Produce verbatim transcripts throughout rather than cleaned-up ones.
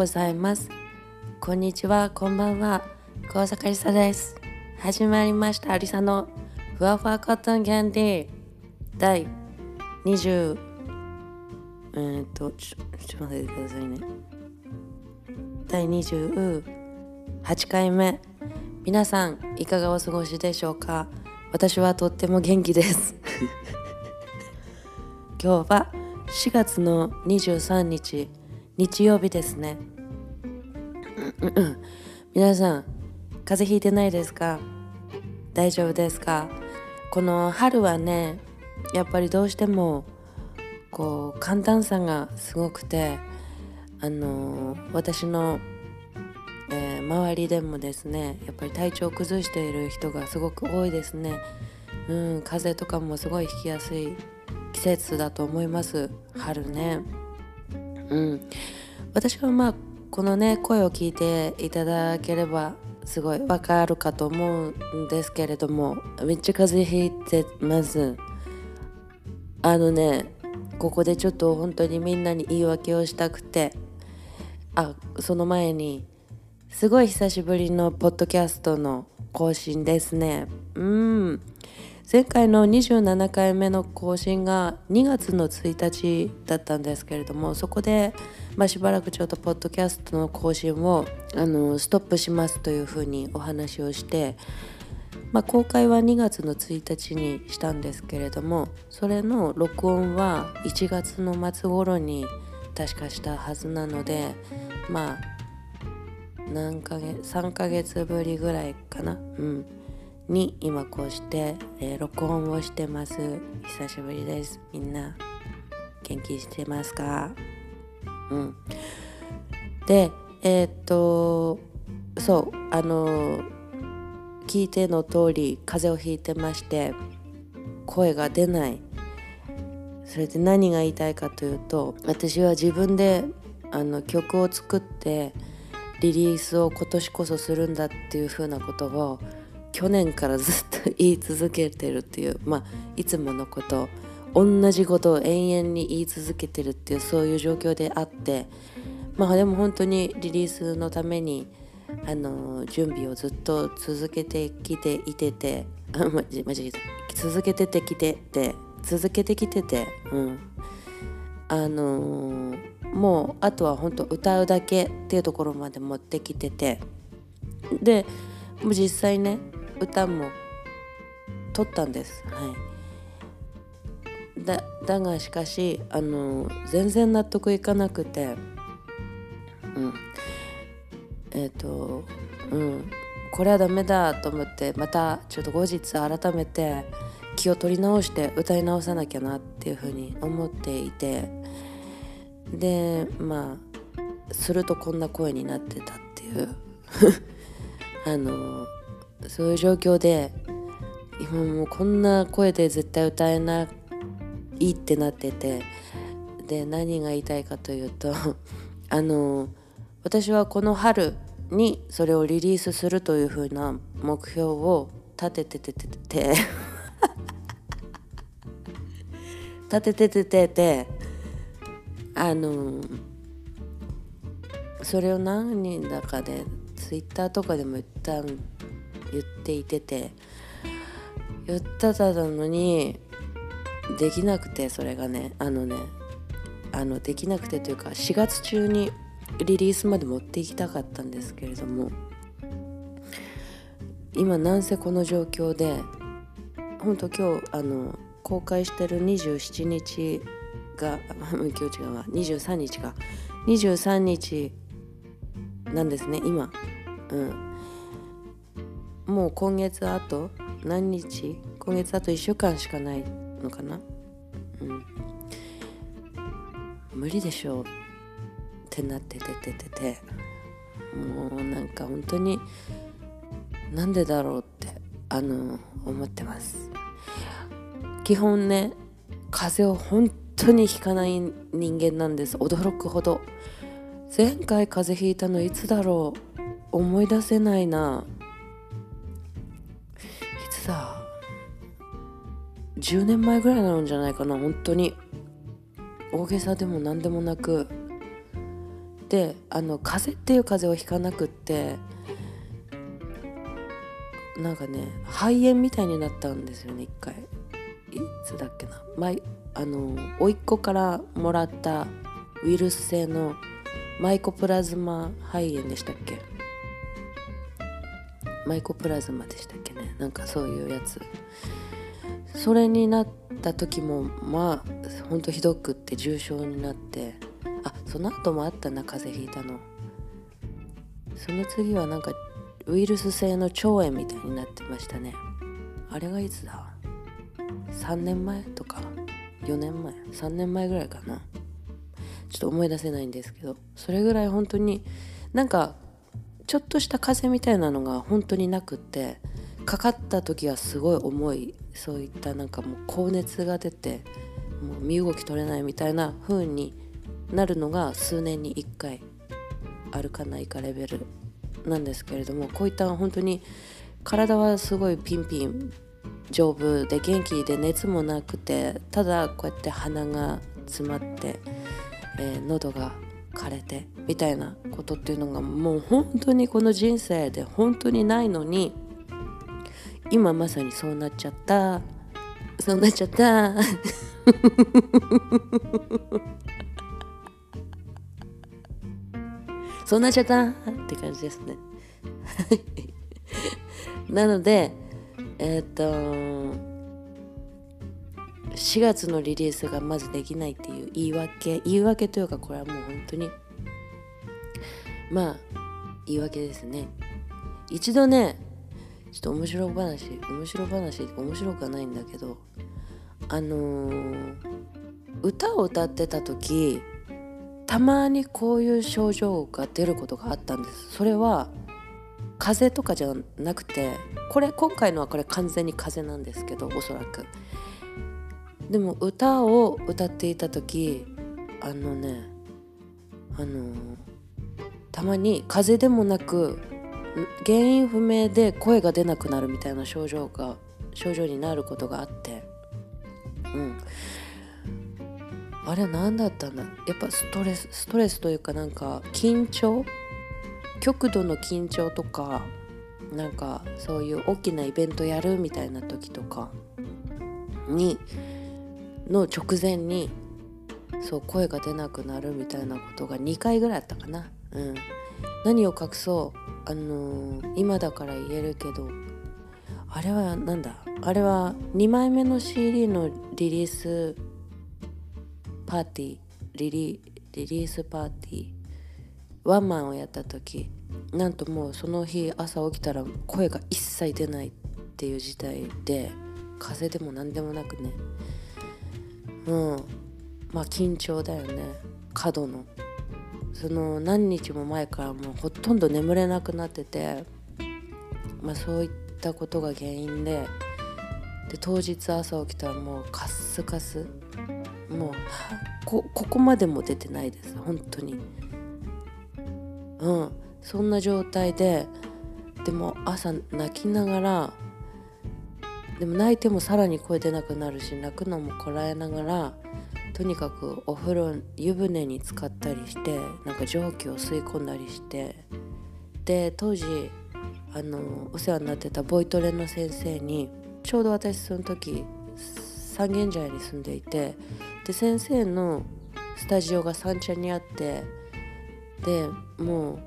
ございます。こんにちは、こんばんは、高坂梨沙です。始まりました、梨沙のふわふわコットンキャンディー第20えー、っとちょっと待ってくださいね第にじゅうはちかいめ、皆さんいかがお過ごしでしょうか。私はとっても元気です今日はしがつのにじゅうさんにち、日曜日ですね。うんうんうん、皆さん風邪ひいてないですか？大丈夫ですか？この春はね、やっぱりどうしてもこう寒暖差がすごくて、あのー、私の、えー、周りでもですね、やっぱり体調を崩している人がすごく多いですね。うん、風邪とかもすごいひきやすい季節だと思います、春ね。うん、私はまあこのね声を聞いていただければすごいわかるかと思うんですけれども、めっちゃ風邪ひいてます。あのね、ここでちょっと本当にみんなに言い訳をしたくて、あ、その前にすごい久しぶりのポッドキャストの更新ですね。うん前回のにじゅうななかいめの更新がにがつのついたちだったんですけれども、そこで、まあ、しばらくちょっとポッドキャストの更新をあのストップしますというふうにお話をして、まあ、公開はにがつのついたちにしたんですけれども、それの録音はいちがつの末頃に確かしたはずなので、まあ何ヶ月さんかげつぶりぐらいかな、うんに今こうして、えー、録音をしてます。久しぶりです。みんな元気してますか？うんでえー、っとそうあのー、聞いての通り風邪をひいてまして、声が出ない。それで何が言いたいかというと、私は自分であの曲を作ってリリースを今年こそするんだっていうふうなことを去年からずっと言い続けてるっていう、まあいつものこと、同じことを延々に言い続けてるっていう、そういう状況であって、まあでも本当にリリースのためにあの準備をずっと続けてきていててあまじまじ続けててきてて続けてきててうんあのー、もうあとは本当歌うだけっていうところまで持ってきてて、でもう実際ね歌も撮ったんです、はい、だ, だがしかしあの全然納得いかなくて、うんえっとうんこれはダメだと思って、またちょっと後日改めて気を取り直して歌い直さなきゃなっていうふうに思っていて、でまあするとこんな声になってたっていうあのそういう状況で、今もうこんな声で絶対歌えないってなってて、で何が言いたいかというとあの私はこの春にそれをリリースするというふうな目標を立てててててて立てててててあのそれを何人だかでツイッターとかでも言った言っていてて言ったただのにできなくて、それがねあのねあのできなくてというか、しがつ中にリリースまで持っていきたかったんですけれども、今なんせこの状況で、本当今日あの公開してるにじゅうしちにちが今日違うわにじゅうさんにちがにじゅうさんにちなんですね今。うん、もう今月あと何日？今月あといっしゅうかんしかないのかな、うん、無理でしょうってなってててててもうなんか本当になんでだろうってあの思ってます。基本ね風邪を本当にひかない人間なんです。驚くほど前回風邪ひいたのいつだろう、思い出せないな。いつだじゅうねんまえぐらいなんじゃないかな。本当に大げさでも何でもなく、であの風邪っていう風邪をひかなくって、なんかね肺炎みたいになったんですよね。一回いつだっけな、前あの甥っ子からもらったウイルス性のマイコプラズマ肺炎でしたっけ、マイコプラズマでしたっけね、なんかそういうやつ、それになった時もまあほんとひどくって重症になって、あその後もあったな、風邪ひいたの。その次はなんかウイルス性の腸炎みたいになってましたね。あれがいつだ、さんねんまえとかよねんまえ、さんねんまえぐらいかな、ちょっと思い出せないんですけど、それぐらい本当になんかちょっとした風邪みたいなのが本当になくって、かかった時はすごい重い、そういったなんかもう高熱が出てもう身動き取れないみたいな風になるのが数年にいっかいあるかないかレベルなんですけれども、こういった本当に体はすごいピンピン丈夫で元気で熱もなくて、ただこうやって鼻が詰まって、えー、喉が枯れてみたいなことっていうのがもう本当にこの人生で本当にないのに、今まさにそうなっちゃった、そうなっちゃったそうなっちゃったって感じですねなのでえー、っとしがつのリリースがまずできないっていう言い訳言い訳というか、これはもう本当にまあ言い訳ですね。一度ねちょっと面白話面白話面白くはないんだけど、あのー、歌を歌ってた時たまにこういう症状が出ることがあったんです。それは風邪とかじゃなくて、これ今回のはこれ完全に風邪なんですけど、おそらくでも歌を歌っていた時あのねあのたまに風邪でもなく原因不明で声が出なくなるみたいな症状が症状になることがあって、うんあれは何だったんだ、やっぱストレスストレスというかなんか緊張、極度の緊張とかなんかそういう大きなイベントやるみたいな時とかにの直前にそう声が出なくなるみたいなことがにかいぐらいあったかな、うん、何を隠そう、あのー、今だから言えるけど、あれはなんだあれはにまいめの シーディー のリリースパーティーリリ、リリースパーティーワンマンをやった時、なんともうその日朝起きたら声が一切出ないっていう事態で、風邪でも何でもなくね、うん、まあ緊張だよね、過度のその何日も前からもうほとんど眠れなくなってて、まあそういったことが原因で、で当日朝起きたらもうカッスカス、もう こ, ここまでも出てないです本当に、うんそんな状態で、でも朝泣きながら、でも泣いてもさらに声出なくなるし、泣くのもこらえながら、とにかくお風呂湯船に浸かったりして、なんか蒸気を吸い込んだりして、で当時あのお世話になってたボイトレの先生に、ちょうど私その時三軒茶屋に住んでいて、で先生のスタジオが三茶にあって、でも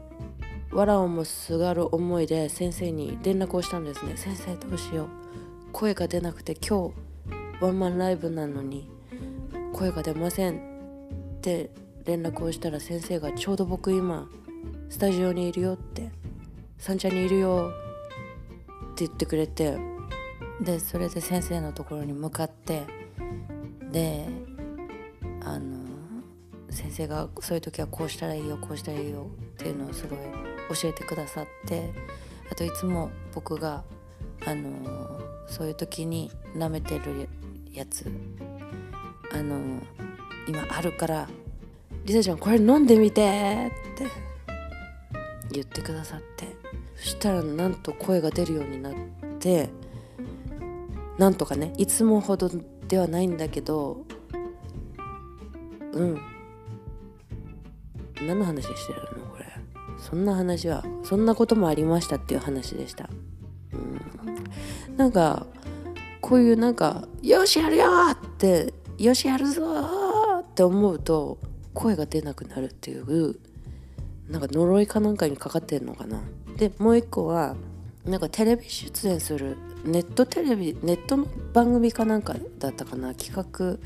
う藁をもすがる思いで先生に連絡をしたんですね。先生どうしよう、声が出なくて今日ワンマンライブなのに声が出ませんって連絡をしたら、先生がちょうど僕今スタジオにいるよって、三茶にいるよって言ってくれて、でそれで先生のところに向かって、であの先生がそういう時はこうしたらいいよこうしたらいいよっていうのをすごい教えてくださって、あといつも僕があのそういう時に舐めてるやつあの今あるからリサちゃんこれ飲んでみてって言ってくださって、そしたらなんと声が出るようになって、なんとかねいつもほどではないんだけど、うん何の話してるのこれ。そんな話はそんなこともありましたっていう話でした。うん、なんかこういうなんかよしやるよってよしやるぞって思うと声が出なくなるっていうなんか呪いかなんかにかかってんのかな。でもう一個はなんかテレビ出演するネットテレビネットの番組かなんかだったかな、企画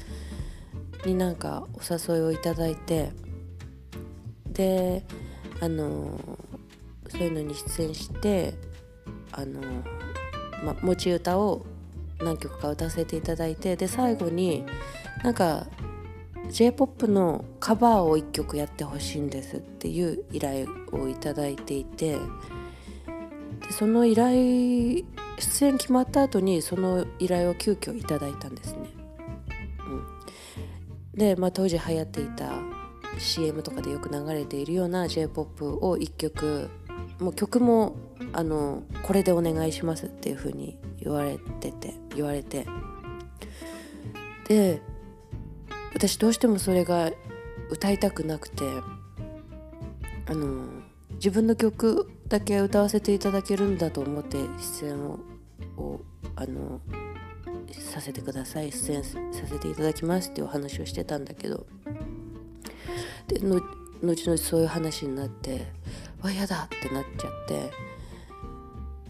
になんかお誘いをいただいて、であのそういうのに出演してあの、ま、持ち歌を何曲か歌わせていただいて、で最後になんか J-ポップ のカバーをいっきょくやってほしいんですっていう依頼をいただいていて、でその依頼出演決まった後にその依頼を急遽いただいたんですね。うん、で、まあ、当時流行っていた シーエム とかでよく流れているような J-ポップ をいっきょくもう曲もあのこれでお願いしますっていう風に言われてて言われてで私どうしてもそれが歌いたくなくてあの自分の曲だけ歌わせていただけるんだと思って出演を、をあのさせてください出演させていただきますっていうお話をしてたんだけど、での後々そういう話になってわやだってなっちゃっ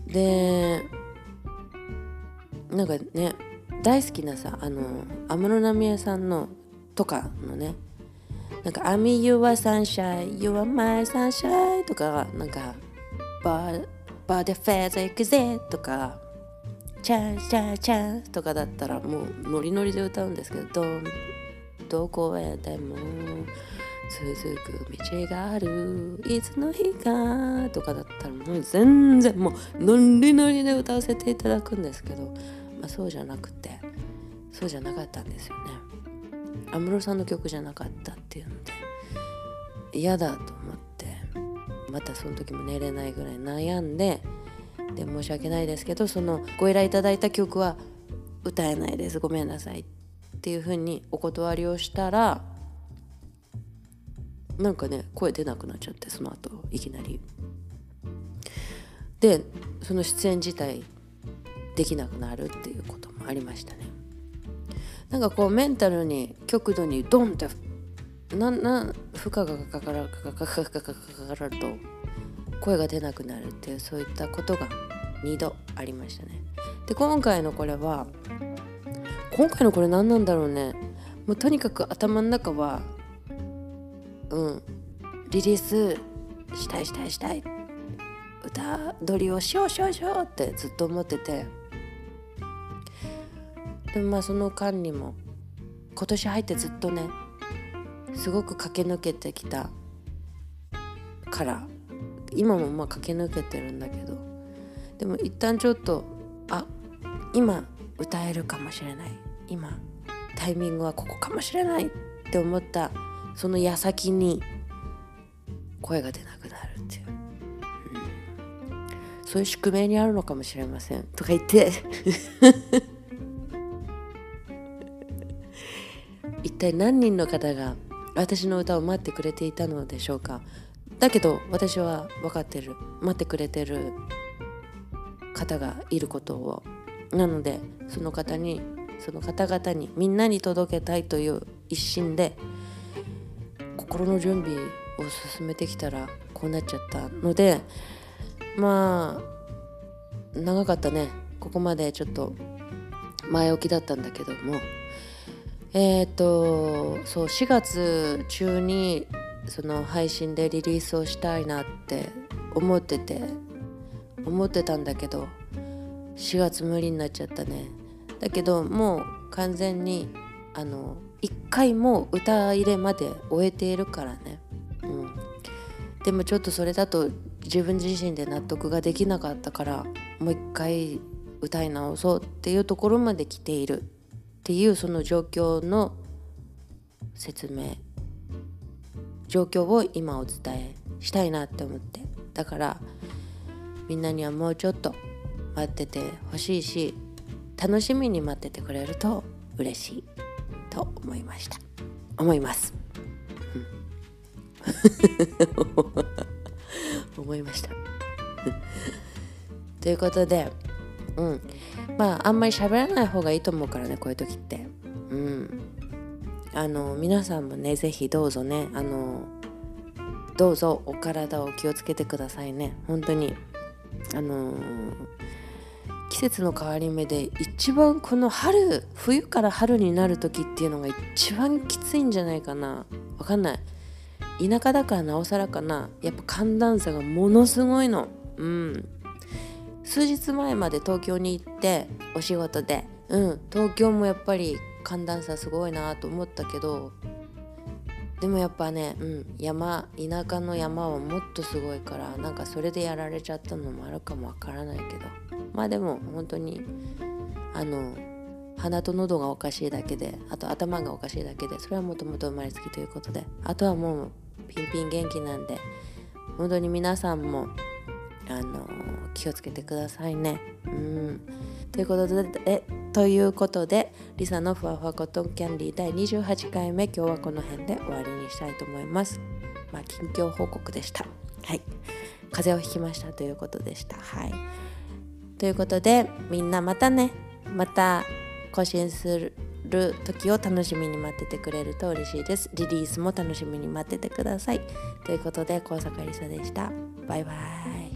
て、でなんかね大好きなさあの安室奈美恵さんのとかのねなんか I'm you are sunshine you are my sunshine とかなんか Butterfly Exit とかチャンチャンチャンとかだったらもうノリノリで歌うんですけど、どこへでも続く道があるいつの日かとかだったらもう全然もうノリノリで歌わせていただくんですけど、まあ、そうじゃなくてそうじゃなかったんですよね。安室さんの曲じゃなかったっていうので嫌だと思ってまたその時も寝れないぐらい悩んで、で申し訳ないですけどそのご依頼いただいた曲は歌えないですごめんなさいっていう風にお断りをしたらなんかね声出なくなっちゃってその後いきなりでその出演自体できなくなるっていうこともありましたね。なんかこうメンタルに極度にドンってなな負荷がかかると声が出なくなるっていうそういったことがにどありましたね。で今回のこれは今回のこれ何なんだろうね。もうとにかく頭の中はうん、リリースしたいしたいしたい歌取りをしようしようしようってずっと思ってて、でもまあその間にも今年入ってずっとねすごく駆け抜けてきたから今もまあ駆け抜けてるんだけど、でも一旦ちょっとあ今歌えるかもしれない今タイミングはここかもしれないって思ったその矢先に声が出なくなるっていう、うん、そういう宿命にあるのかもしれませんとか言って一体何人の方が私の歌を待ってくれていたのでしょうか。だけど私は分かってる待ってくれてる方がいることをなのでその方にその方々にみんなに届けたいという一心で心の準備を進めてきたらこうなっちゃったので、まあ長かったねここまでちょっと前置きだったんだけども、えーとそうしがつ中にその配信でリリースをしたいなって思ってて思ってたんだけどしがつ無理になっちゃったね。だけどもう完全にあのいっかいも歌入れまで終えているからね、うん、でもちょっとそれだと自分自身で納得ができなかったからもう一回歌い直そうっていうところまで来ているっていうその状況の説明状況を今お伝えしたいなって思って、だからみんなにはもうちょっと待っててほしいし楽しみに待っててくれると嬉しいと思いました思います、うん、思いましたということで、うん、まああんまり喋らない方がいいと思うからね、こういう時って、うん、あの皆さんもね、ぜひどうぞね、あのどうぞお体を気をつけてくださいね。本当にあのー、季節の変わり目で一番この春冬から春になる時っていうのが一番きついんじゃないかな、わかんない、田舎だからなおさらかな、やっぱ寒暖差がものすごいの、うん、数日前まで東京に行ってお仕事で、うん、東京もやっぱり寒暖差すごいなと思ったけど、でもやっぱね、うん、山田舎の山はもっとすごいから、なんかそれでやられちゃったのもあるかもわからないけど、まあでも本当にあの鼻と喉がおかしいだけで、あと頭がおかしいだけで、それはもともと生まれつきということで、あとはもうピンピン元気なんで、本当に皆さんもあの気をつけてくださいね。うんということで、えということでリサのふわふわコットンキャンディーだいにじゅうはちかいめ、今日はこの辺で終わりにしたいと思います。まあ近況報告でした。はい、風邪をひきましたということでした。はい、ということでみんなまたね、また更新する時を楽しみに待っててくれると嬉しいです。リリースも楽しみに待っててください。ということで、高坂リサでした。バイバイ。